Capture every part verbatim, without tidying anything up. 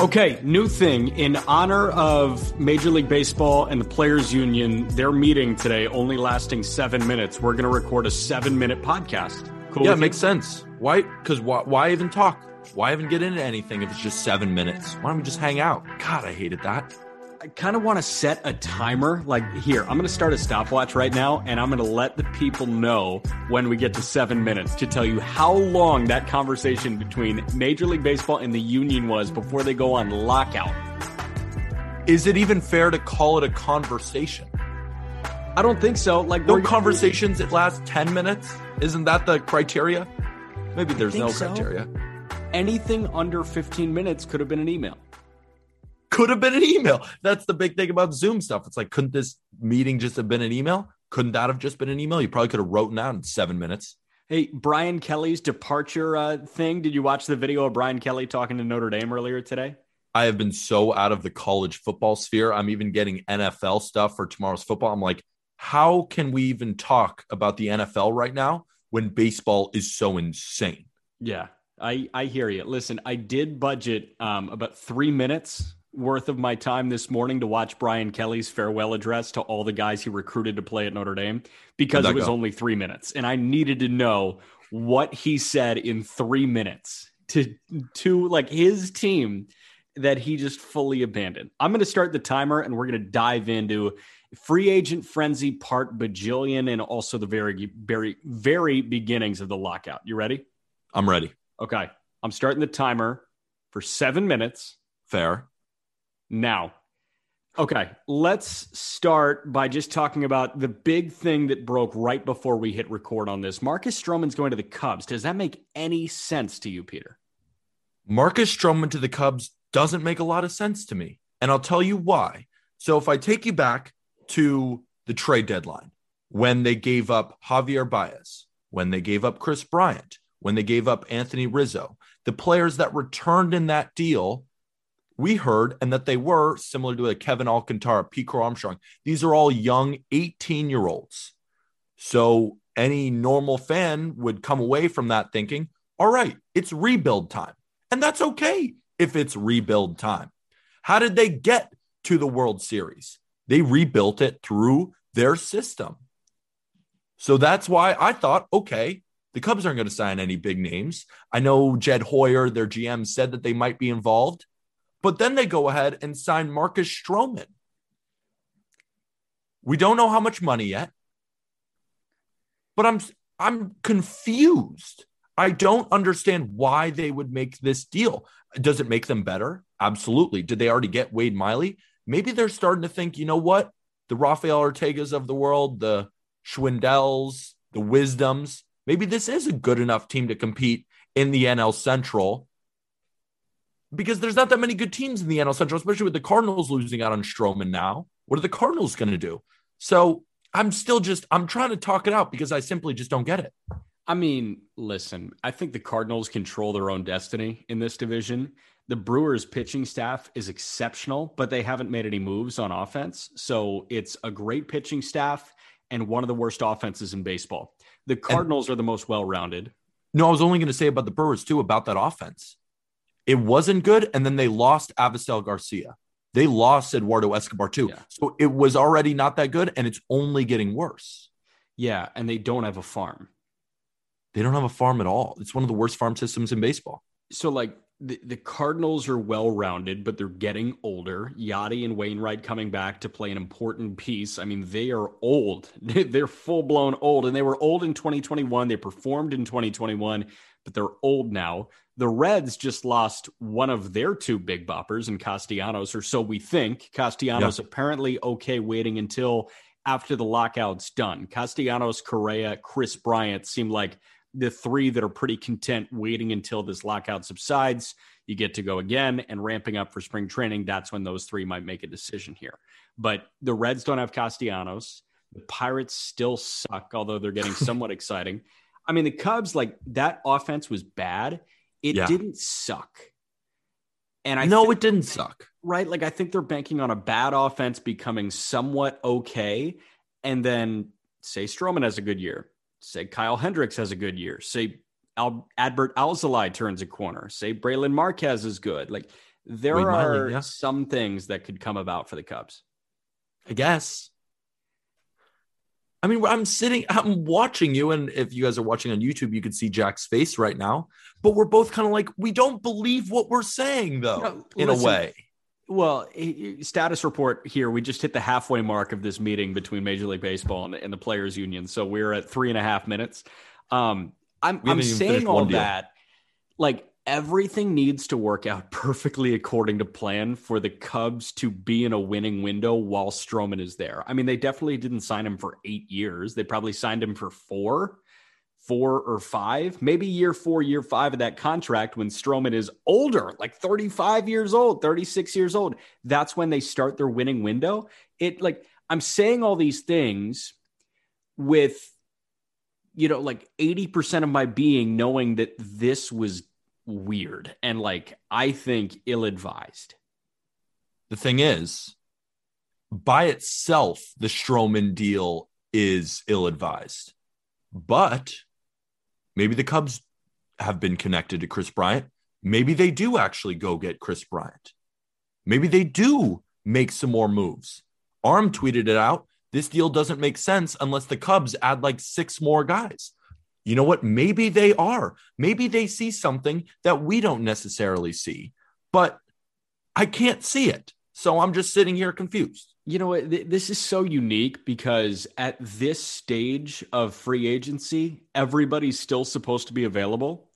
Okay, new thing. In honor of Major League Baseball and the Players Union, their meeting today only lasting seven minutes. We're going to record a seven-minute podcast. Cool. Yeah, it makes sense. Why? Because why, why even talk? Why even get into anything if it's just seven minutes? Why don't we just hang out? God, I hated that. I kind of want to set a timer. Like, here, I'm going to start a stopwatch right now, and I'm going to let the people know when we get to seven minutes to tell you how long that conversation between Major League Baseball and the union was before they go on lockout. Is it even fair to call it a conversation? I don't think so. Like, no conversations that last ten minutes? Isn't that the criteria? Maybe there's no criteria. Anything under fifteen minutes could have been an email. Could have been an email. That's the big thing about Zoom stuff. It's like, couldn't this meeting just have been an email? Couldn't that have just been an email? You probably could have written out in seven minutes. Hey, Brian Kelly's departure uh, thing. Did you watch the video of Brian Kelly talking to Notre Dame earlier today? I have been so out of the college football sphere. I'm even getting N F L stuff for tomorrow's football. I'm like, how can we even talk about the N F L right now when baseball is so insane? Yeah, I, I hear you. Listen, I did budget um, about three minutes worth of my time this morning to watch Brian Kelly's farewell address to all the guys he recruited to play at Notre Dame, because it was go? only three minutes. And I needed to know what he said in three minutes to, to like his team that he just fully abandoned. I'm going to start the timer and we're going to dive into free agent frenzy part bajillion and also the very, very, very beginnings of the lockout. You ready? I'm ready. Okay. I'm starting the timer for seven minutes. Fair. Now, okay, let's start by just talking about the big thing that broke right before we hit record on this. Marcus Stroman's going to the Cubs. Does that make any sense to you, Peter? Marcus Stroman to the Cubs doesn't make a lot of sense to me, and I'll tell you why. So if I take you back to the trade deadline, when they gave up Javier Baez, when they gave up Kris Bryant, when they gave up Anthony Rizzo, the players that returned in that deal – we heard, and that they were similar to a Kevin Alcantara, Pico Armstrong. These are all young eighteen-year-olds. So any normal fan would come away from that thinking, all right, it's rebuild time. And that's okay if it's rebuild time. How did they get to the World Series? They rebuilt it through their system. So that's why I thought, okay, the Cubs aren't going to sign any big names. I know Jed Hoyer, their G M, said that they might be involved. But then they go ahead and sign Marcus Stroman. We don't know how much money yet. But I'm I'm confused. I don't understand why they would make this deal. Does it make them better? Absolutely. Did they already get Wade Miley? Maybe they're starting to think, you know what? The Rafael Ortegas of the world, the Schwindels, the Wisdoms, maybe this is a good enough team to compete in the N L Central. Because there's not that many good teams in the N L Central, especially with the Cardinals losing out on Stroman now. What are the Cardinals going to do? So I'm still just, I'm trying to talk it out because I simply just don't get it. I mean, listen, I think the Cardinals control their own destiny in this division. The Brewers pitching staff is exceptional, but they haven't made any moves on offense. So it's a great pitching staff and one of the worst offenses in baseball. The Cardinals and- are the most well-rounded. No, I was only going to say about the Brewers, too, about that offense. It wasn't good, and then they lost Avisaíl Garcia. They lost Eduardo Escobar, too. Yeah. So it was already not that good, and it's only getting worse. Yeah, and they don't have a farm. They don't have a farm at all. It's one of the worst farm systems in baseball. So, like, the, the Cardinals are well-rounded, but they're getting older. Yachty and Wainwright coming back to play an important piece. I mean, they are old. They're full-blown old, and they were old in twenty twenty-one. They performed in twenty twenty-one, but they're old now. The Reds just lost one of their two big boppers in Castellanos, or so we think. Castellanos yep. apparently okay waiting until after the lockout's done. Castellanos, Correa, Kris Bryant seem like the three that are pretty content waiting until this lockout subsides. You get to go again and ramping up for spring training. That's when those three might make a decision here. But the Reds don't have Castellanos. The Pirates still suck, although they're getting somewhat exciting. I mean, the Cubs, like, that offense was bad. It yeah. didn't suck. And I No, th- it didn't suck. Right? Like, I think they're banking on a bad offense becoming somewhat okay. And then say Stroman has a good year. Say Kyle Hendricks has a good year. Say Al- Adbert Alzolay turns a corner. Say Braylon Marquez is good. Like, there Wait, are Miley, yeah. some things that could come about for the Cubs. I guess. I mean, I'm sitting, I'm watching you. And if you guys are watching on YouTube, you can see Jack's face right now, but we're both kind of like, we don't believe what we're saying though, no, in listen, a way. Well, status report here. We just hit the halfway mark of this meeting between Major League Baseball and, and the Players Union. So we're at three and a half minutes. Um, I'm, I'm saying all that, like, everything needs to work out perfectly according to plan for the Cubs to be in a winning window while Stroman is there. I mean, they definitely didn't sign him for eight years. They probably signed him for four, four or five, maybe year four, year five of that contract when Stroman is older, like thirty-five years old, thirty-six years old. That's when they start their winning window. It like, I'm saying all these things with, you know, like eighty percent of my being knowing that this was weird and, like, I think ill-advised. The thing is, by itself, the Stroman deal is ill-advised, but maybe the Cubs have been connected to Kris Bryant. Maybe they do actually go get Kris Bryant. Maybe they do make some more moves. Arm tweeted it out. This deal doesn't make sense unless the Cubs add like six more guys. You know what? Maybe they are. Maybe they see something that we don't necessarily see, but I can't see it. So I'm just sitting here confused. You know, th- this is so unique because at this stage of free agency, everybody's still supposed to be available.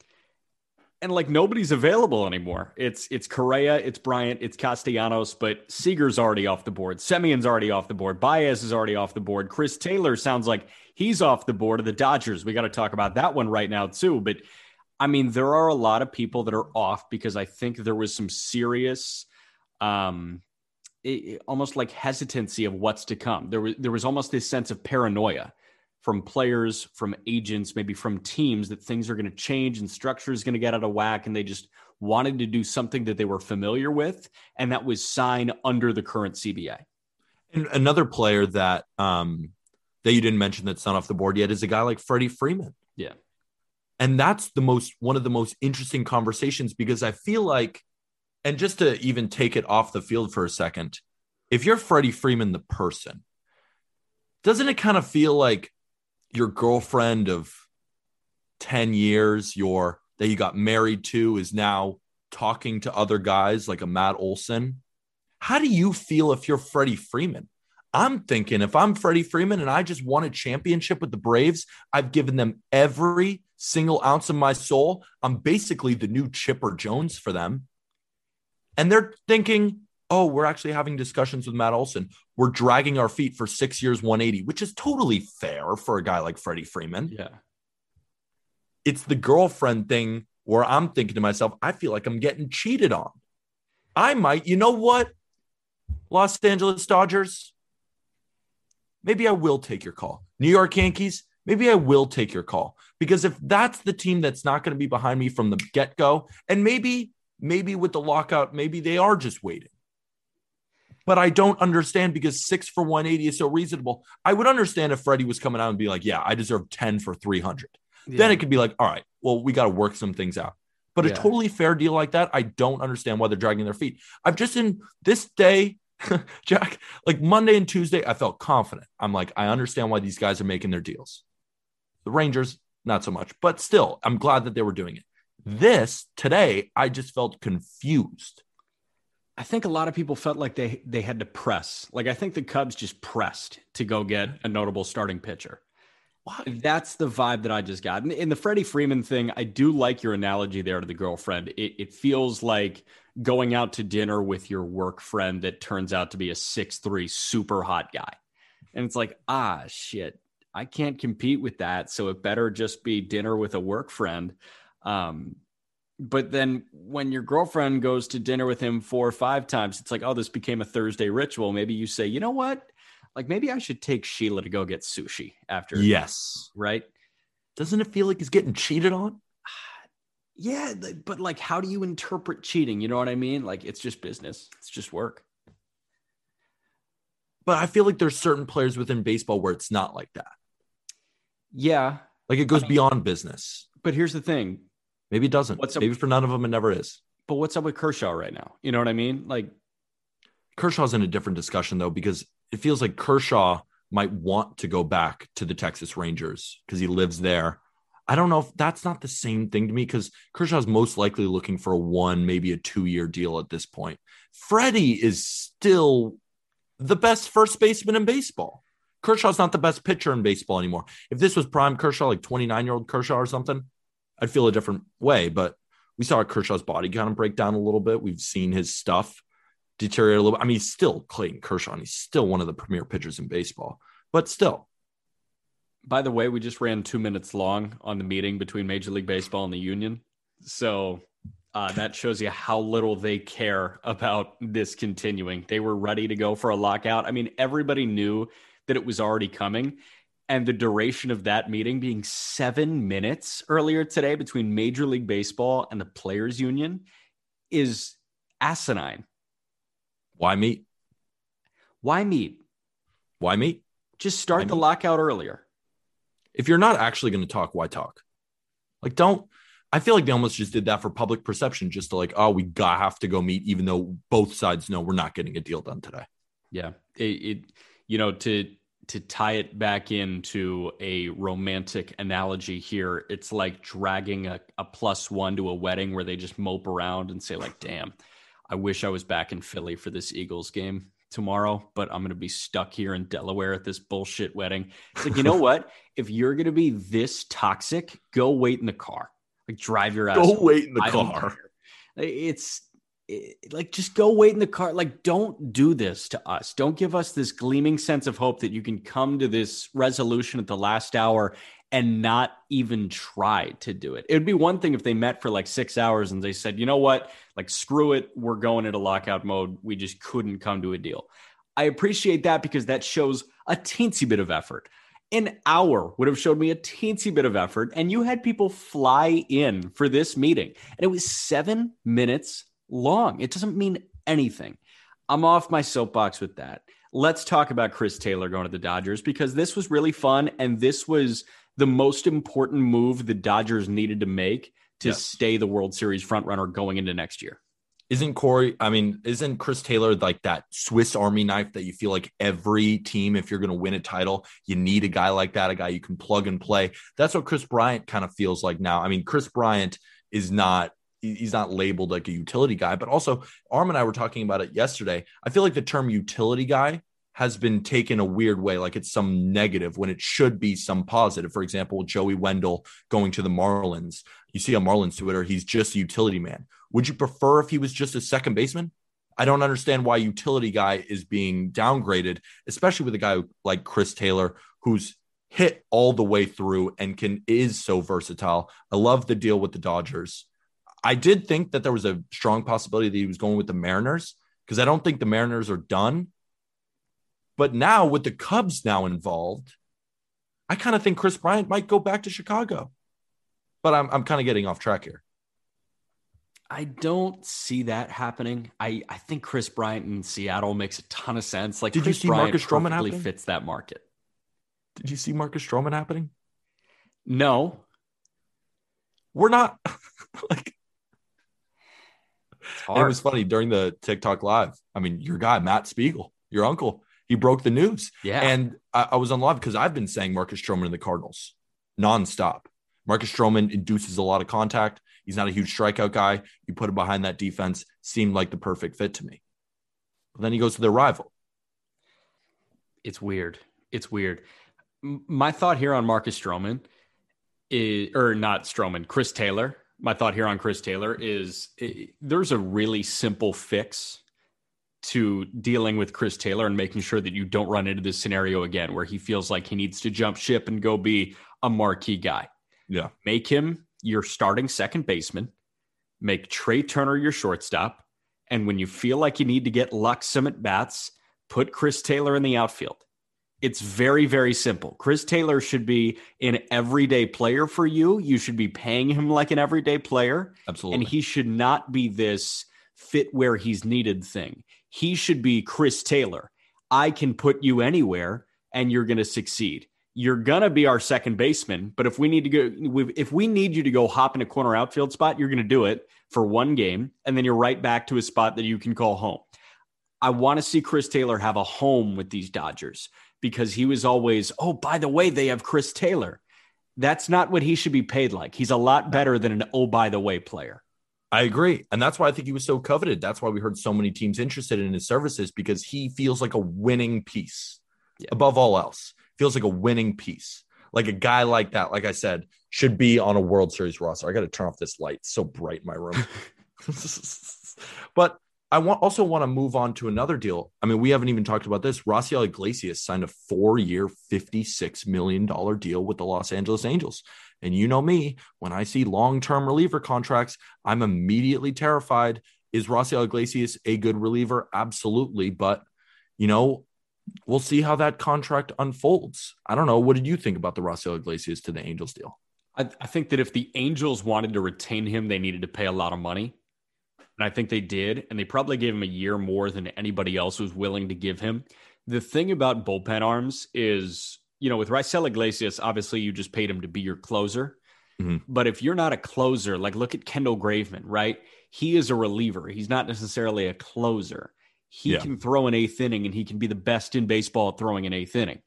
And, like, nobody's available anymore. It's it's Correa, it's Bryant, it's Castellanos, but Seager's already off the board. Semyon's already off the board. Baez is already off the board. Chris Taylor sounds like he's off the board of the Dodgers. We got to talk about that one right now, too. But, I mean, there are a lot of people that are off because I think there was some serious, um, it, it, almost like hesitancy of what's to come. There was, there was almost this sense of paranoia from players, from agents, maybe from teams, that things are going to change and structure is going to get out of whack. And they just wanted to do something that they were familiar with. And that was sign under the current C B A. And another player that, um, that you didn't mention that's not off the board yet is a guy like Freddie Freeman. Yeah. And that's the most, one of the most interesting conversations, because I feel like, and just to even take it off the field for a second, if you're Freddie Freeman, the person, doesn't it kind of feel like your girlfriend of ten years, your that you got married to, is now talking to other guys like a Matt Olson? How do you feel if you're Freddie Freeman? I'm thinking if I'm Freddie Freeman and I just won a championship with the Braves, I've given them every single ounce of my soul. I'm basically the new Chipper Jones for them. And they're thinking, oh, we're actually having discussions with Matt Olson. We're dragging our feet for six years, one eighty, which is totally fair for a guy like Freddie Freeman. Yeah. It's the girlfriend thing where I'm thinking to myself, I feel like I'm getting cheated on. I might, you know what? Los Angeles Dodgers, maybe I will take your call. New York Yankees, maybe I will take your call. Because if that's the team that's not going to be behind me from the get-go, and maybe, maybe with the lockout, maybe they are just waiting. But I don't understand, because six for one eighty is so reasonable. I would understand if Freddie was coming out and be like, yeah, I deserve ten for three hundred. yeah. then it could be like, all right, well, we got to work some things out. But yeah. a totally fair deal like that, I don't understand why they're dragging their feet. I've just in this day, Jack, like Monday and Tuesday, I felt confident. I'm like, I understand why these guys are making their deals. The Rangers, not so much. But still, I'm glad that they were doing it. This, today, I just felt confused. I think a lot of people felt like they they had to press. Like, I think the Cubs just pressed to go get a notable starting pitcher. Wow. That's the vibe that I just got. And, and the Freddie Freeman thing, I do like your analogy there to the girlfriend. It, it feels like going out to dinner with your work friend that turns out to be a six three super hot guy. And it's like, ah, shit, I can't compete with that. So it better just be dinner with a work friend. Um, but then when your girlfriend goes to dinner with him four or five times, it's like, oh, this became a Thursday ritual. Maybe you say, you know what? Like, maybe I should take Sheila to go get sushi after. Yes. Right. Doesn't it feel like he's getting cheated on? Yeah. But like, how do you interpret cheating? You know what I mean? Like, it's just business. It's just work. But I feel like there's certain players within baseball where it's not like that. Yeah. Like it goes I mean, beyond business. But here's the thing. Maybe it doesn't. What's up? Maybe for none of them, it never is. But what's up with Kershaw right now? You know what I mean? Like Kershaw's in a different discussion though, because it feels like Kershaw might want to go back to the Texas Rangers because he lives there. I don't know if that's not the same thing to me because Kershaw's most likely looking for a one, maybe a two-year deal at this point. Freddie is still the best first baseman in baseball. Kershaw's not the best pitcher in baseball anymore. If this was prime Kershaw, like twenty-nine-year-old Kershaw or something, I'd feel a different way. But we saw Kershaw's body kind of break down a little bit. We've seen his stuff deteriorate a little bit. I mean, he's still Clayton Kershaw, and he's still one of the premier pitchers in baseball, but still. By the way, we just ran two minutes long on the meeting between Major League Baseball and the union. So uh, that shows you how little they care about this continuing. They were ready to go for a lockout. I mean, everybody knew that it was already coming. And the duration of that meeting being seven minutes earlier today between Major League Baseball and the Players Union is asinine. Why meet? Why meet? Why meet? Just start why the meet? Lockout earlier. If you're not actually going to talk, why talk? Like, don't. I feel like they almost just did that for public perception, just to like, oh, we got have to go meet, even though both sides know we're not getting a deal done today. Yeah, it. it you know, to to tie it back into a romantic analogy here, it's like dragging a, a plus one to a wedding where they just mope around and say like, damn. I wish I was back in Philly for this Eagles game tomorrow, but I'm going to be stuck here in Delaware at this bullshit wedding. It's like, you know what? If you're going to be this toxic, go wait in the car. Like drive your ass. Go home. Wait in the I car. It's it, like, just go wait in the car. Like, don't do this to us. Don't give us this gleaming sense of hope that you can come to this resolution at the last hour and not even try to do it. It would be one thing if they met for like six hours and they said, you know what, like, screw it. We're going into lockout mode. We just couldn't come to a deal. I appreciate that because that shows a teensy bit of effort. An hour would have showed me a teensy bit of effort. And you had people fly in for this meeting. And it was seven minutes long. It doesn't mean anything. I'm off my soapbox with that. Let's talk about Chris Taylor going to the Dodgers because this was really fun. And this was the most important move the Dodgers needed to make to yes. stay the World Series frontrunner going into next year. Isn't Corey, I mean, isn't Chris Taylor like that Swiss Army knife that you feel like every team, if you're going to win a title, you need a guy like that, a guy you can plug and play. That's what Kris Bryant kind of feels like now. I mean, Kris Bryant is not, he's not labeled like a utility guy, but also Arm and I were talking about it yesterday. I feel like the term utility guy has been taken a weird way, like it's some negative when it should be some positive. For example, Joey Wendell going to the Marlins. You see on Marlins Twitter, he's just a utility man. Would you prefer if he was just a second baseman? I don't understand why utility guy is being downgraded, especially with a guy like Chris Taylor, who's hit all the way through and can is so versatile. I love the deal with the Dodgers. I did think that there was a strong possibility that he was going with the Mariners because I don't think the Mariners are done. But now with the Cubs now involved, I kind of think Kris Bryant might go back to Chicago. But I'm I'm kind of getting off track here. I don't see that happening. I, I think Kris Bryant in Seattle makes a ton of sense. Like, did Chris you see Bryant Marcus Stroman happening? Fits that market. Did you see Marcus Stroman happening? No, we're not like. It was funny during the TikTok live. I mean, your guy, Matt Spiegel, your uncle, he broke the news. Yeah. And I, I was on live because I've been saying Marcus Stroman and the Cardinals nonstop. Marcus Stroman induces a lot of contact. He's not a huge strikeout guy. You put him behind that defense, seemed like the perfect fit to me. But then he goes to their rival. It's weird. It's weird. My thought here on Marcus Stroman is, or not Stroman, Chris Taylor. My thought here on Chris Taylor is it, there's a really simple fix to dealing with Chris Taylor and making sure that you don't run into this scenario again, where he feels like he needs to jump ship and go be a marquee guy. Yeah. Make him your starting second baseman, make Trey Turner your shortstop. And when you feel like you need to get luck some at bats, put Chris Taylor in the outfield. It's very, very simple. Chris Taylor should be an everyday player for you. You should be paying him like an everyday player. Absolutely. And he should not be this fit where he's needed thing. He should be Chris Taylor. I can put you anywhere and you're going to succeed. You're going to be our second baseman, but if we need to go, if we need you to go hop in a corner outfield spot, you're going to do it for one game. And then you're right back to a spot that you can call home. I want to see Chris Taylor have a home with these Dodgers, because he was always, oh, by the way, they have Chris Taylor. That's not what he should be paid like. He's a lot better than an oh, by the way player. I agree. And that's why I think he was so coveted. That's why we heard so many teams interested in his services, because he feels like a winning piece. Yeah. Above all else, feels like a winning piece. Like a guy like that, like I said, should be on a World Series roster. I got to turn off this light. It's so bright in my room. But I want, also want to move on to another deal. I mean, we haven't even talked about this. Yasiel Iglesias signed a four-year, fifty-six million dollars deal with the Los Angeles Angels. And you know me, when I see long-term reliever contracts, I'm immediately terrified. Is Yasiel Iglesias a good reliever? Absolutely. But, you know, we'll see how that contract unfolds. I don't know. What did you think about the Yasiel Iglesias to the Angels deal? I, I think that if the Angels wanted to retain him, they needed to pay a lot of money. And I think they did. And they probably gave him a year more than anybody else was willing to give him. The thing about bullpen arms is, you know, with Yasiel Iglesias, obviously you just paid him to be your closer. Mm-hmm. But if you're not a closer, like look at Kendall Graveman, right? He is a reliever. He's not necessarily a closer. He yeah. can throw an eighth inning, and he can be the best in baseball at throwing an eighth inning.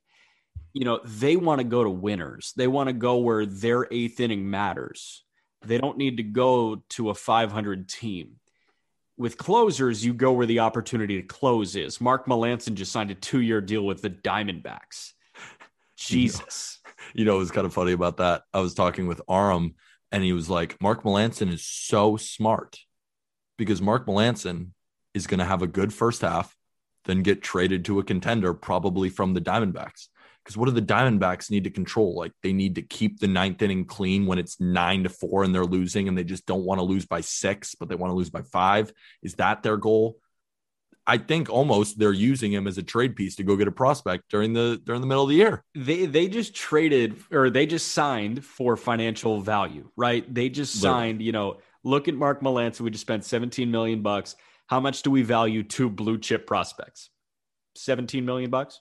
You know, they want to go to winners. They want to go where their eighth inning matters. They don't need to go to a five hundred team. With closers, you go where the opportunity to close is. Mark Melancon just signed a two-year deal with the Diamondbacks. Jesus. You know, you know, it was kind of funny about that. I was talking with Aram, and he was like, Mark Melancon is so smart, because Mark Melancon is going to have a good first half, then get traded to a contender, probably from the Diamondbacks. Because what do the Diamondbacks need to control? Like, they need to keep the ninth inning clean when it's nine to four and they're losing, and they just don't want to lose by six, but they want to lose by five. Is that their goal? I think almost they're using him as a trade piece to go get a prospect during the during the middle of the year. They they just traded, or they just signed for financial value, right? They just signed. Literally. You know, look at Mark Melancon. We just spent seventeen million bucks. How much do we value two blue chip prospects? seventeen million bucks.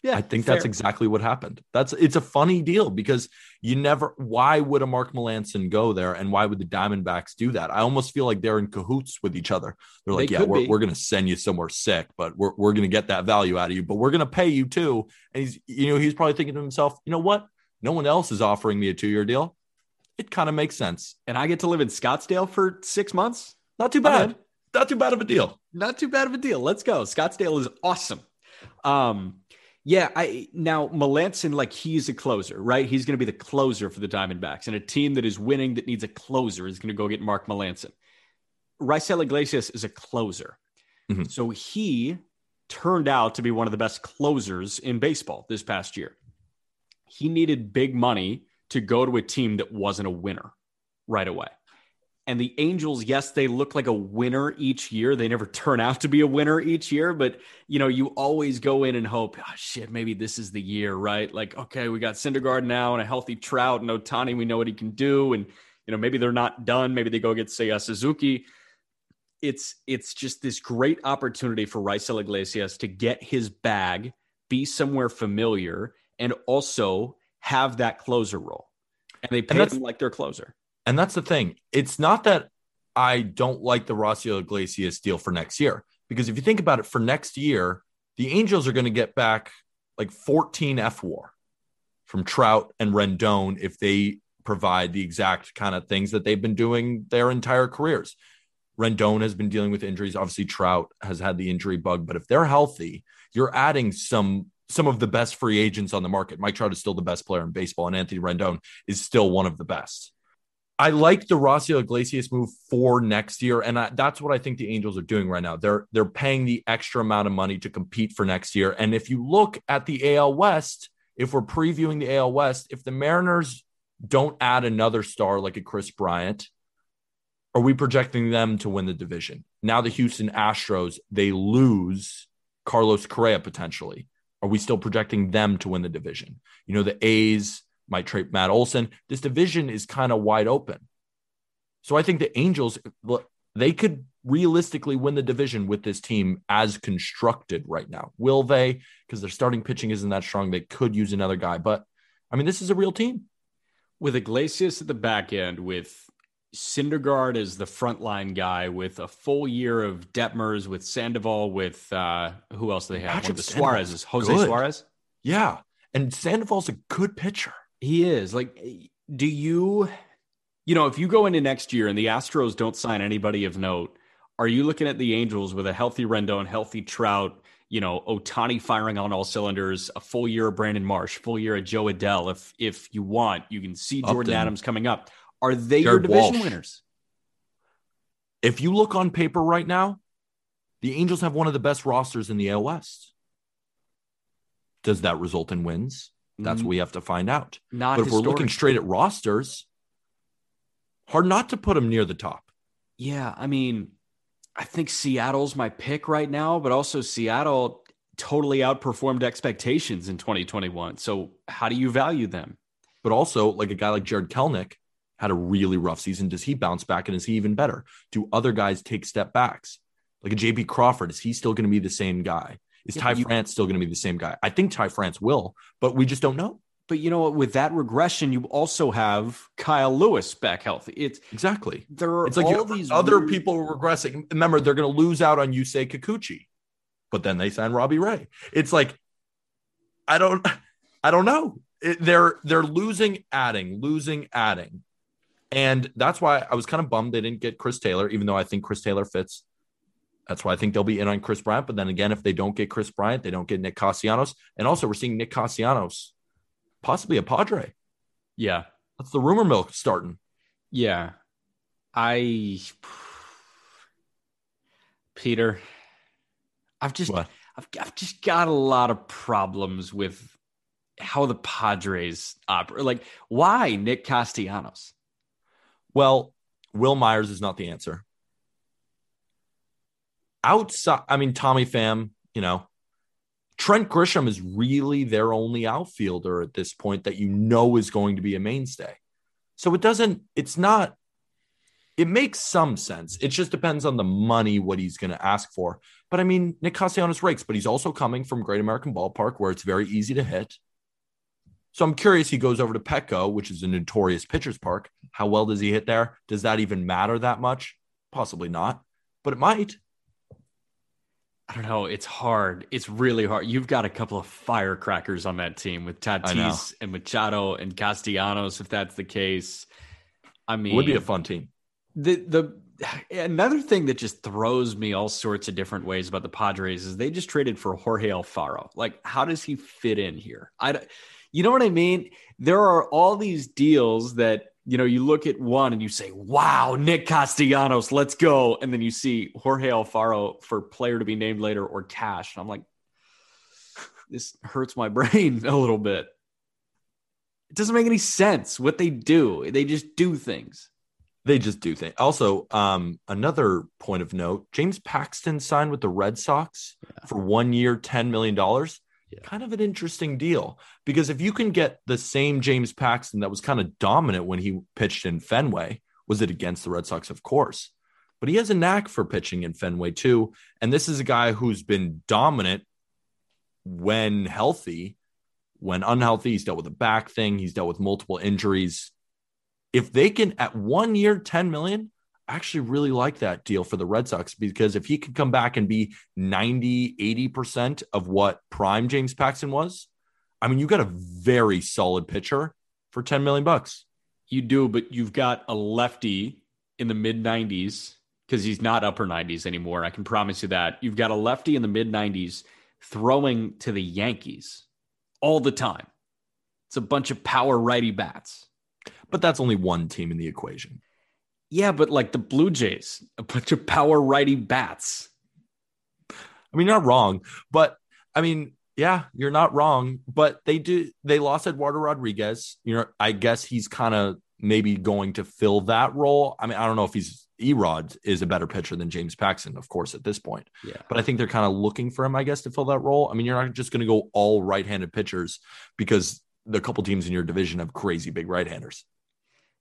Yeah, I think fair. That's exactly what happened. That's it's a funny deal, because you never. Why would a Mark Melancon go there, and why would the Diamondbacks do that? I almost feel like they're in cahoots with each other. They're like, they yeah, we're, we're going to send you somewhere sick, but we're we're going to get that value out of you, but we're going to pay you too. And he's, you know, he's probably thinking to himself, you know what? No one else is offering me a two-year deal. It kind of makes sense, and I get to live in Scottsdale for six months. Not too bad. Not too bad of a deal. Not too bad of a deal. Let's go. Scottsdale is awesome. Um. Yeah, I now Melancon, like he's a closer, right? He's going to be the closer for the Diamondbacks, and a team that is winning that needs a closer is going to go get Mark Melancon. Yasiel Iglesias is a closer. Mm-hmm. So he turned out to be one of the best closers in baseball this past year. He needed big money to go to a team that wasn't a winner right away. And the Angels, yes, they look like a winner each year. They never turn out to be a winner each year, but you know, you always go in and hope, oh, shit, maybe this is the year, right? Like, okay, we got Syndergaard now and a healthy Trout and Ohtani. We know what he can do. And, you know, maybe they're not done. Maybe they go get, say, uh, Suzuki. It's, it's just this great opportunity for Yasiel Iglesias to get his bag, be somewhere familiar, and also have that closer role. And they pay and him like their closer. And that's the thing. It's not that I don't like the Rossiel Iglesias deal for next year, because if you think about it, for next year, the Angels are going to get back like fourteen F W A R from Trout and Rendon if they provide the exact kind of things that they've been doing their entire careers. Rendon has been dealing with injuries. Obviously, Trout has had the injury bug, but if they're healthy, you're adding some some of the best free agents on the market. Mike Trout is still the best player in baseball, and Anthony Rendon is still one of the best. I like the Rossiel Iglesias move for next year, and I, that's what I think the Angels are doing right now. They're they're paying the extra amount of money to compete for next year. And if you look at the A L West, if we're previewing the A L West, if the Mariners don't add another star like a Kris Bryant, are we projecting them to win the division? Now the Houston Astros, they lose Carlos Correa potentially. Are we still projecting them to win the division? You know, the A's might trade Matt Olson. This division is kind of wide open. So I think the Angels, they could realistically win the division with this team as constructed right now. Will they? Because their starting pitching isn't that strong. They could use another guy. But, I mean, this is a real team. With Iglesias at the back end, with Syndergaard as the frontline guy, with a full year of Detmers, with Sandoval, with uh, who else do they have? Patrick One of the Suarez is Jose good. Suarez. Yeah. And Sandoval's a good pitcher. He is. Like, do you, you know, if you go into next year and the Astros don't sign anybody of note, are you looking at the Angels with a healthy Rendon, healthy Trout, you know, Otani firing on all cylinders, a full year of Brandon Marsh, full year of Joe Adell? If, if you want, you can see Jordan Upton. Adams coming up. Are they Jared your division Walsh. winners? If you look on paper right now, the Angels have one of the best rosters in the A L West. Does that result in wins? That's what we have to find out. Not but if historic. We're looking straight at rosters, hard not to put them near the top. Yeah, I mean, I think Seattle's my pick right now, but also Seattle totally outperformed expectations in twenty twenty-one. So how do you value them? But also, like a guy like Jared Kelenic had a really rough season. Does he bounce back, and is he even better? Do other guys take step backs? Like a J B Crawford, is he still going to be the same guy? Is Ty you, France still going to be the same guy? I think Ty France will, but we just don't know. But you know what? With that regression, you also have Kyle Lewis back healthy. It's exactly. There are it's like all these other weird... people regressing. Remember, they're going to lose out on Yusei Kikuchi, but then they sign Robbie Ray. It's like, I don't, I don't know. It, they're they're losing, adding, losing, adding, and that's why I was kind of bummed they didn't get Chris Taylor, even though I think Chris Taylor fits. That's why I think they'll be in on Kris Bryant. But then again, if they don't get Kris Bryant, they don't get Nick Castellanos. And also, we're seeing Nick Castellanos, possibly a Padre. Yeah. That's the rumor mill starting. Yeah. I, Peter, I've just, I've, I've just got a lot of problems with how the Padres operate. Like, why Nick Castellanos? Well, Will Myers is not the answer. Outside, I mean, Tommy Pham, you know, Trent Grisham is really their only outfielder at this point that you know is going to be a mainstay. So it doesn't, it's not, it makes some sense. It just depends on the money, what he's going to ask for. But I mean, Nick Castellanos rakes, but he's also coming from Great American Ballpark where it's very easy to hit. So I'm curious, he goes over to Petco, which is a notorious pitcher's park. How well does he hit there? Does that even matter that much? Possibly not, but it might. I don't know. It's hard. It's really hard. You've got a couple of firecrackers on that team with Tatis and Machado and Castellanos, if that's the case. I mean, it would be a fun team. The the another thing that just throws me all sorts of different ways about the Padres is they just traded for Jorge Alfaro. Like, how does he fit in here? I, you know what I mean? There are all these deals that, you know, you look at one and you say, wow, Nick Castellanos, let's go. And then you see Jorge Alfaro for player to be named later or cash. And I'm like, this hurts my brain a little bit. It doesn't make any sense what they do. They just do things. They just do things. Also, um, another point of note, James Paxton signed with the Red Sox yeah. for one year, ten million dollars. Yeah. Kind of an interesting deal, because if you can get the same James Paxton that was kind of dominant when he pitched in Fenway, was it against the Red Sox? Of course, but he has a knack for pitching in Fenway too. And this is a guy who's been dominant when healthy, when unhealthy. He's dealt with a back thing. He's dealt with multiple injuries. if they can at one year, ten million, I actually really like that deal for the Red Sox, because if he could come back and be ninety, eighty percent of what prime James Paxton was, I mean, you got a very solid pitcher for ten million bucks. You do, but you've got a lefty in the mid nineties, because he's not upper nineties anymore. I can promise you that. You've got a lefty in the mid nineties throwing to the Yankees all the time. It's a bunch of power righty bats. But that's only one team in the equation. Yeah, but like the Blue Jays, a bunch of power righty bats. I mean, not wrong, but I mean, yeah, you're not wrong, but they do. They lost Eduardo Rodriguez. You know, I guess he's kind of maybe going to fill that role. I mean, I don't know if he's Erod is a better pitcher than James Paxton, of course, at this point. Yeah. But I think they're kind of looking for him, I guess, to fill that role. I mean, you're not just going to go all right-handed pitchers because the couple teams in your division have crazy big right-handers.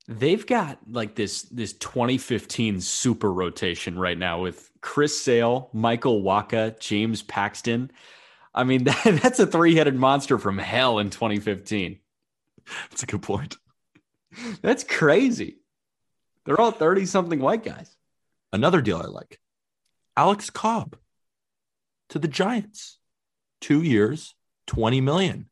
They've got like this this twenty fifteen super rotation right now with Chris Sale, Michael Wacha, James Paxton. I mean, that, that's a three-headed monster from hell in twenty fifteen. That's a good point. That's crazy. They're all thirty-something white guys. Another deal I like. Alex Cobb to the Giants. Two years, twenty million dollars.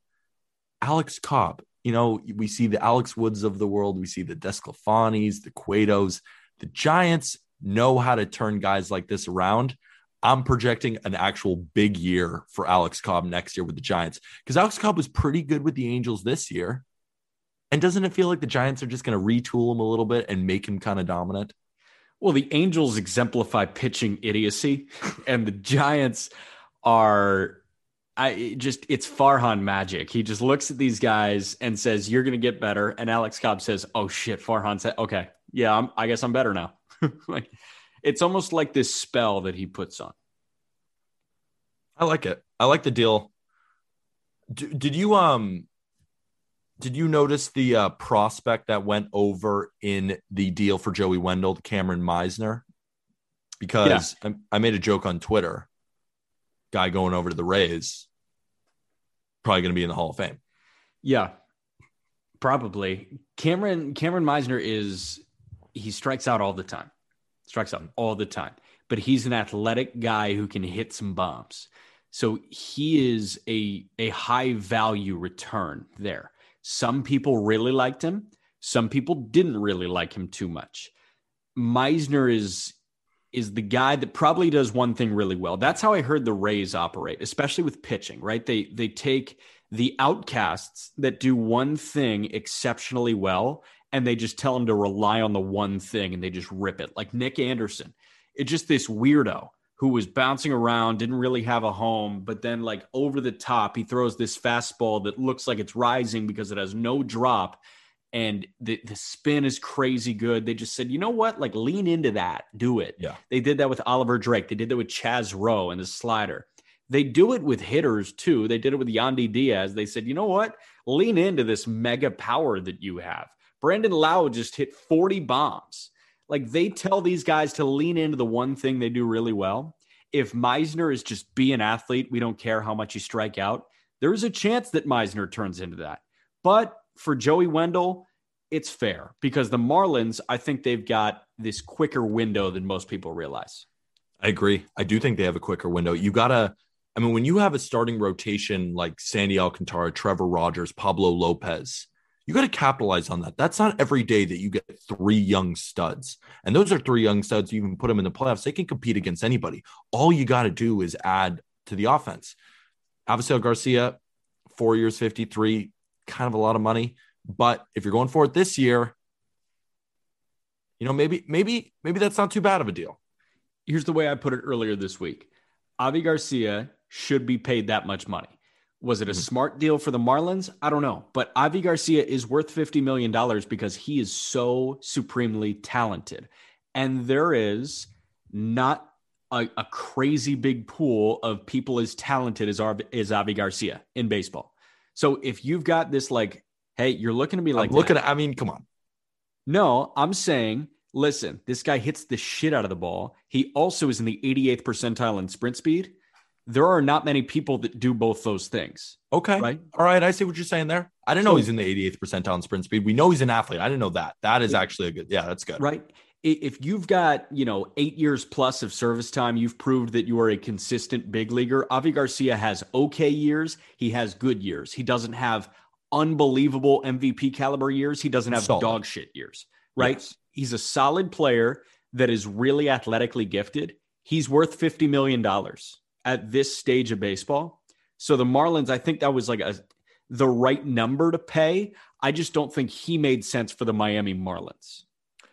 Alex Cobb. You know, we see the Alex Woods of the world. We see the Descalfanis, the Cuetos. The Giants know how to turn guys like this around. I'm projecting an actual big year for Alex Cobb next year with the Giants, because Alex Cobb was pretty good with the Angels this year. And doesn't it feel like the Giants are just going to retool him a little bit and make him kind of dominant? Well, the Angels exemplify pitching idiocy, and the Giants are I it just it's Farhan magic. He just looks at these guys and says, "You're going to get better." And Alex Cobb says, "Oh shit, Farhan said, okay, yeah, I'm, I guess I'm better now." Like, it's almost like this spell that he puts on. I like it. I like the deal. D- did you um? Did you notice the uh, prospect that went over in the deal for Joey Wendell, Cameron Meisner? Because yeah. I, I made a joke on Twitter. Guy going over to the Rays, probably going to be in the Hall of Fame. Yeah, probably. Cameron Cameron Meisner is, he strikes out all the time. Strikes out all the time. But he's an athletic guy who can hit some bombs. So he is a, a high value return there. Some people really liked him. Some people didn't really like him too much. Meisner is, is the guy that probably does one thing really well. That's how I heard the Rays operate, especially with pitching, right? They, they take the outcasts that do one thing exceptionally well, and they just tell them to rely on the one thing, and they just rip it. Like Nick Anderson. It's just this weirdo who was bouncing around, didn't really have a home, but then like over the top, he throws this fastball that looks like it's rising because it has no drop, and the, the spin is crazy good. They just said, you know what? Like, lean into that, do it. Yeah. They did that with Oliver Drake. They did that with Chaz Rowe and the slider. They do it with hitters too. They did it with Yandy Diaz. They said, you know what? Lean into this mega power that you have. Brandon Lau just hit forty bombs. Like, they tell these guys to lean into the one thing they do really well. If Meisner is just be an athlete, we don't care how much you strike out, there is a chance that Meisner turns into that. But for Joey Wendell, it's fair, because the Marlins, I think they've got this quicker window than most people realize. I agree. I do think they have a quicker window. You got to, I mean, when you have a starting rotation like Sandy Alcantara, Trevor Rogers, Pablo Lopez, you got to capitalize on that. That's not every day that you get three young studs. And those are three young studs. You even put them in the playoffs. They can compete against anybody. All you got to do is add to the offense. Avisaíl Garcia, four years, fifty-three, kind of a lot of money. But if you're going for it this year, you know, maybe, maybe, maybe that's not too bad of a deal. Here's the way I put it earlier this week. Avi Garcia should be paid that much money. Was it a smart deal for the Marlins? I don't know. But Avi Garcia is worth fifty million dollars because he is so supremely talented. And there is not a, a crazy big pool of people as talented as, as Avi Garcia in baseball. So if you've got this like, hey, you're looking at me like I'm looking at, I mean, come on. No, I'm saying, listen, this guy hits the shit out of the ball. He also is in the eighty-eighth percentile in sprint speed. there are not many people that do both those things. Okay. Right? All right. I see what you're saying there. I didn't so, know he's in the eighty-eighth percentile on sprint speed. We know he's an athlete. I didn't know that. That is actually a good, yeah, that's good. Right. If you've got, you know, eight years plus of service time, you've proved that you are a consistent big leaguer. Avi Garcia has okay years. He has good years. He doesn't have unbelievable M V P caliber years. He doesn't have solid dog shit years, right? Yes. He's a solid player that is really athletically gifted. He's worth fifty million dollars at this stage of baseball. So the Marlins, I think that was like a, the right number to pay. I just don't think he made sense for the Miami Marlins.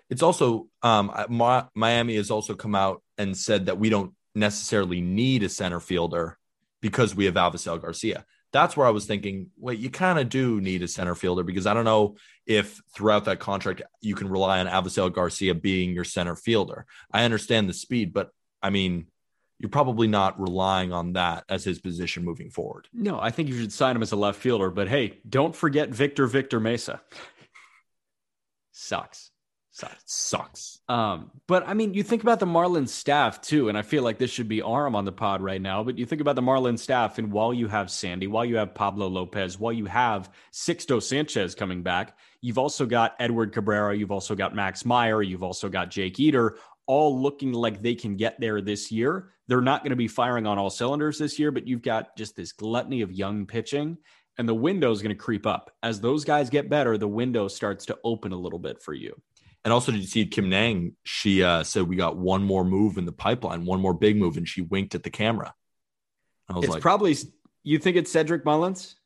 It's also um, Miami has also come out and said that we don't necessarily need a center fielder because we have Avisaíl Garcia. That's where I was thinking, wait, you kind of do need a center fielder, because I don't know if throughout that contract you can rely on Avisaíl Garcia being your center fielder. I understand the speed, but I mean, you're probably not relying on that as his position moving forward. No, I think you should sign him as a left fielder, but hey, don't forget Victor Victor Mesa. Sucks. Sucks. Sucks. Um, but I mean, you think about the Marlins staff too, and I feel like this should be Aram on the pod right now, but you think about the Marlins staff, and while you have Sandy, while you have Pablo Lopez, while you have Sixto Sanchez coming back, you've also got Edward Cabrera, you've also got Max Meyer, you've also got Jake Eater, all looking like they can get there this year. They're not going to be firing on all cylinders this year, but you've got just this gluttony of young pitching, and the window is going to creep up. As those guys get better, the window starts to open a little bit for you. And also, did you see Kim Nang? She uh, said we got one more move in the pipeline, one more big move, and she winked at the camera. I was it's like, probably you think it's Cedric Mullins?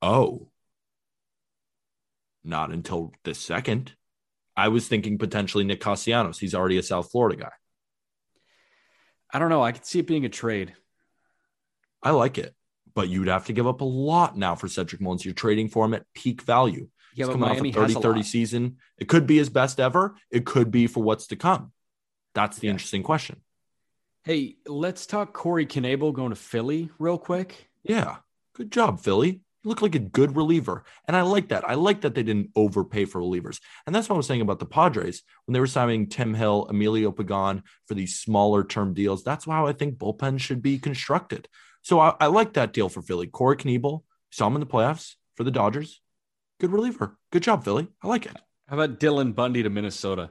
Oh, not until the second. I was thinking potentially Nick Castellanos. He's already a South Florida guy. I don't know. I could see it being a trade. I like it, but you'd have to give up a lot now for Cedric Mullins. You're trading for him at peak value. Yeah, he's coming off a thirty thirty season. It could be his best ever. It could be for what's to come. That's the yeah. interesting question. Hey, let's talk Corey Knebel going to Philly real quick. Yeah. Good job, Philly. You look like a good reliever. And I like that. I like that they didn't overpay for relievers. And that's what I was saying about the Padres when they were signing Tim Hill, Emilio Pagan for these smaller term deals. That's how I think bullpens should be constructed. So I, I like that deal for Philly. Corey Knebel, saw him in the playoffs for the Dodgers. Good reliever. Good job, Philly. I like it. How about Dylan Bundy to Minnesota?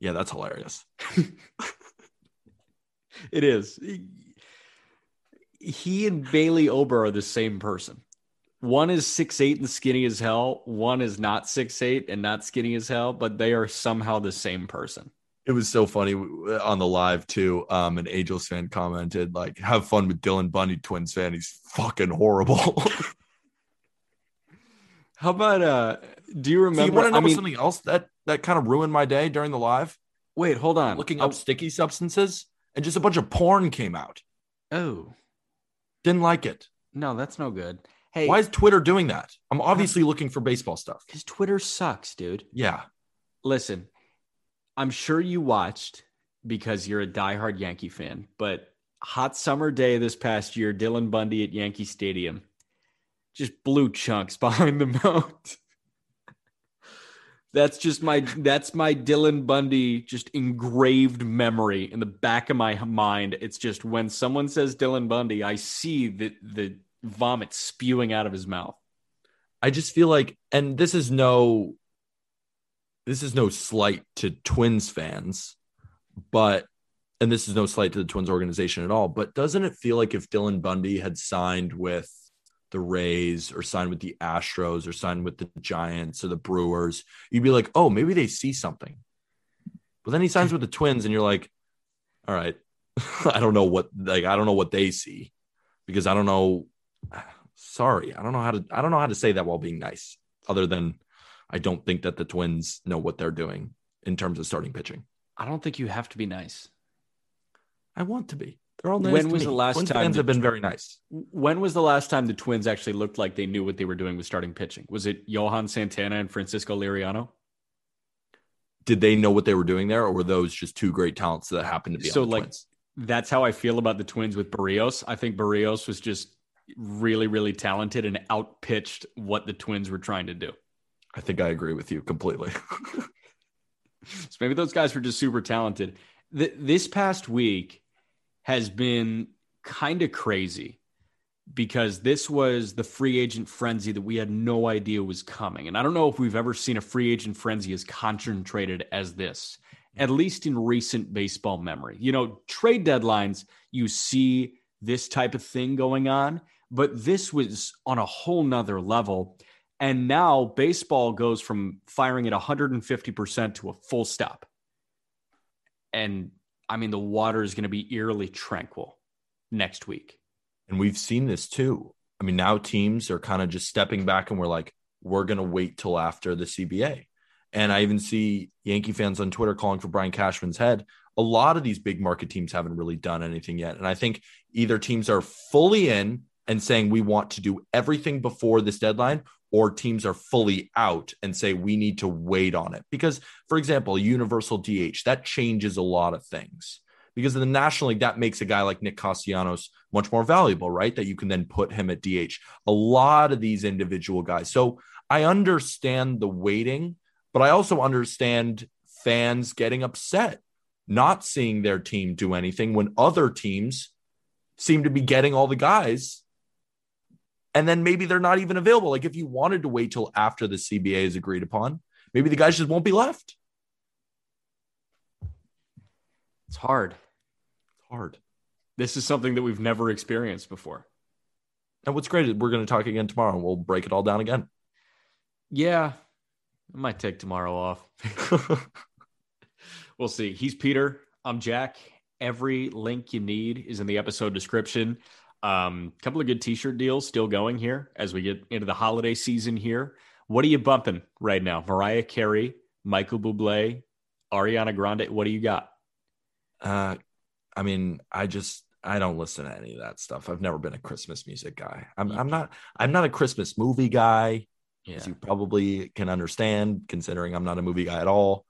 Yeah, that's hilarious. It is. He and Bailey Ober are the same person. One is six eight and skinny as hell. One is not six eight and not skinny as hell, but they are somehow the same person. It was so funny on the live too. Um, an Angels fan commented, like, have fun with Dylan Bundy, Twins fan. He's fucking horrible. How about, uh, do you remember? So you want to know I mean, something else that, that kind of ruined my day during the live? Wait, hold on. Looking up oh. sticky substances, and just a bunch of porn came out. Oh. Didn't like it. No, that's no good. Hey. Why is Twitter doing that? I'm obviously looking for baseball stuff. Because Twitter sucks, dude. Yeah. Listen, I'm sure you watched because you're a diehard Yankee fan, but hot summer day this past year, Dylan Bundy at Yankee Stadium just blue chunks behind the mound. That's just my, that's my Dylan Bundy, just engraved memory in the back of my mind. It's just when someone says Dylan Bundy, I see the, the vomit spewing out of his mouth. I just feel like, and this is no, this is no slight to Twins fans, but, and this is no slight to the Twins organization at all, but doesn't it feel like if Dylan Bundy had signed with the Rays or signed with the Astros or signed with the Giants or the Brewers, you'd be like, oh, maybe they see something. But then he signs with the Twins and you're like, all right, I don't know what, like, I don't know what they see, because I don't know. Sorry. I don't know how to, I don't know how to say that while being nice, other than I don't think that the Twins know what they're doing in terms of starting pitching. I don't think you have to be nice. I want to be. They're all nice. When was the last time? Twins have been very nice. When was the last time the Twins actually looked like they knew what they were doing with starting pitching? Was it Johan Santana and Francisco Liriano? Did they know what they were doing there, or were those just two great talents that happened to be so on the like Twins? That's how I feel about the Twins with Barrios. I think Barrios was just really, really talented and outpitched what the Twins were trying to do. I think I agree with you completely. So maybe those guys were just super talented. Th- this past week has been kind of crazy, because this was the free agent frenzy that we had no idea was coming. And I don't know if we've ever seen a free agent frenzy as concentrated as this, at least in recent baseball memory. You know, trade deadlines, you see this type of thing going on, but this was on a whole nother level. And now baseball goes from firing at one hundred fifty percent to a full stop. And I mean, the water is going to be eerily tranquil next week. And we've seen this too. I mean, now teams are kind of just stepping back and we're like, we're going to wait till after the C B A. And I even see Yankee fans on Twitter calling for Brian Cashman's head. A lot of these big market teams haven't really done anything yet. And I think either teams are fully in and saying we want to do everything before this deadline, or teams are fully out and say we need to wait on it. Because, for example, universal D H, that changes a lot of things. Because in the National League, that makes a guy like Nick Castellanos much more valuable, right? That you can then put him at D H. A lot of these individual guys. So I understand the waiting, but I also understand fans getting upset, not seeing their team do anything when other teams seem to be getting all the guys. And then maybe they're not even available. Like if you wanted to wait till after the C B A is agreed upon, maybe the guys just won't be left. It's hard. Hard. This is something that we've never experienced before. And what's great is we're going to talk again tomorrow and we'll break it all down again. Yeah. I might take tomorrow off. We'll see. He's Peter. I'm Jack. Every link you need is in the episode description. Um, couple of good t-shirt deals still going here as we get into the holiday season here. What are you bumping right now? Mariah Carey, Michael Bublé, Ariana Grande. What do you got? Uh, I mean, I just, I don't listen to any of that stuff. I've never been a Christmas music guy. I'm, I'm not, I'm not a Christmas movie guy, yeah. As you probably can understand, considering I'm not a movie guy at all.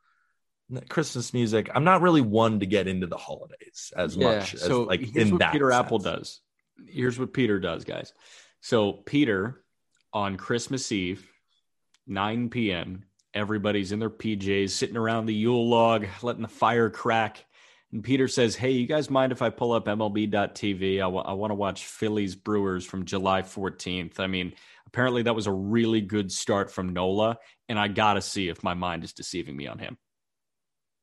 Christmas music, I'm not really one to get into the holidays as yeah. much. As so like here's in what that Peter sense. Apple does. Here's what Peter does, guys. So Peter on Christmas Eve, nine p.m., everybody's in their P Js, sitting around the Yule log, letting the fire crack. And Peter says, hey, you guys mind if I pull up M L B dot T V? I, w- I want to watch Phillies Brewers from July fourteenth. I mean, apparently that was a really good start from Nola, and I got to see if my mind is deceiving me on him.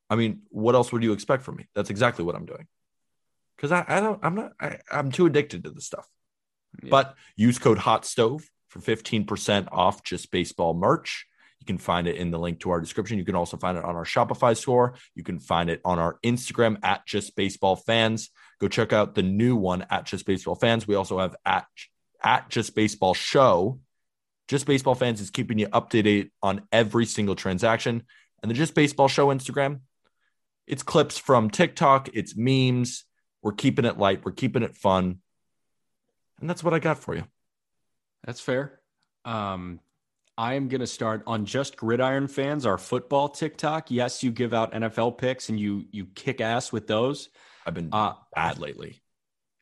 I mean, what else would you expect from me? That's exactly what I'm doing. Because I, I don't, I'm not, I, I'm too addicted to this stuff. Yeah. But use code HOTSTOVE for fifteen percent off Just Baseball merch. You can find it in the link to our description. You can also find it on our Shopify store. You can find it on our Instagram at Just Baseball Fans. Go check out the new one at Just Baseball Fans. We also have at, at Just Baseball Show. Just Baseball Fans is keeping you up to date on every single transaction. And the Just Baseball Show Instagram, it's clips from TikTok. It's memes. We're keeping it light. We're keeping it fun. And that's what I got for you. That's fair. Um, I am going to start on Just Gridiron Fans, our football TikTok. Yes, you give out N F L picks and you you kick ass with those. I've been uh, bad lately.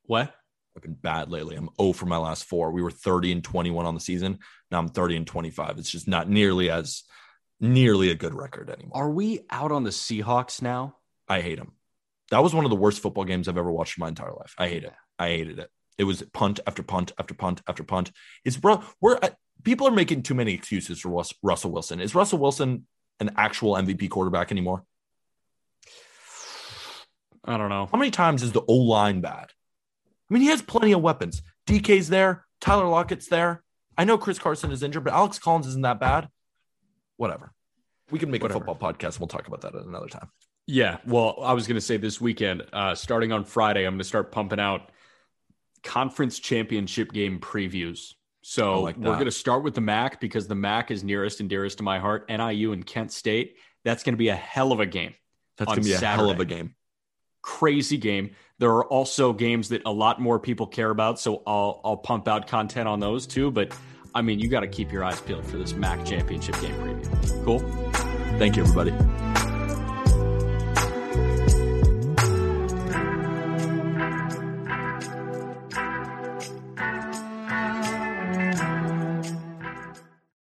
What? I've been bad lately. I'm zero for my last four. We were thirty and twenty-one on the season. Now I'm thirty and twenty-five. It's just not nearly as nearly a good record anymore. Are we out on the Seahawks now? I hate them. That was one of the worst football games I've ever watched in my entire life. I hate it. I hated it. It was punt after punt after punt after punt. It's bro. We're. I, People are making too many excuses for Russell Wilson. Is Russell Wilson an actual M V P quarterback anymore? I don't know. How many times is the O-line bad? I mean, he has plenty of weapons. D K's there. Tyler Lockett's there. I know Chris Carson is injured, but Alex Collins isn't that bad. Whatever. We can make Whatever. a football podcast. We'll talk about that at another time. Yeah. Well, I was going to say this weekend, uh, starting on Friday, I'm going to start pumping out conference championship game previews. So like we're going to start with the M A C because the M A C is nearest and dearest to my heart. N I U and Kent State. That's going to be a hell of a game. That's going to be a Saturday. hell of a game. Crazy game. There are also games that a lot more people care about, so I'll I'll pump out content on those too. But, I mean, you got to keep your eyes peeled for this M A C championship game preview. Cool? Thank you, everybody.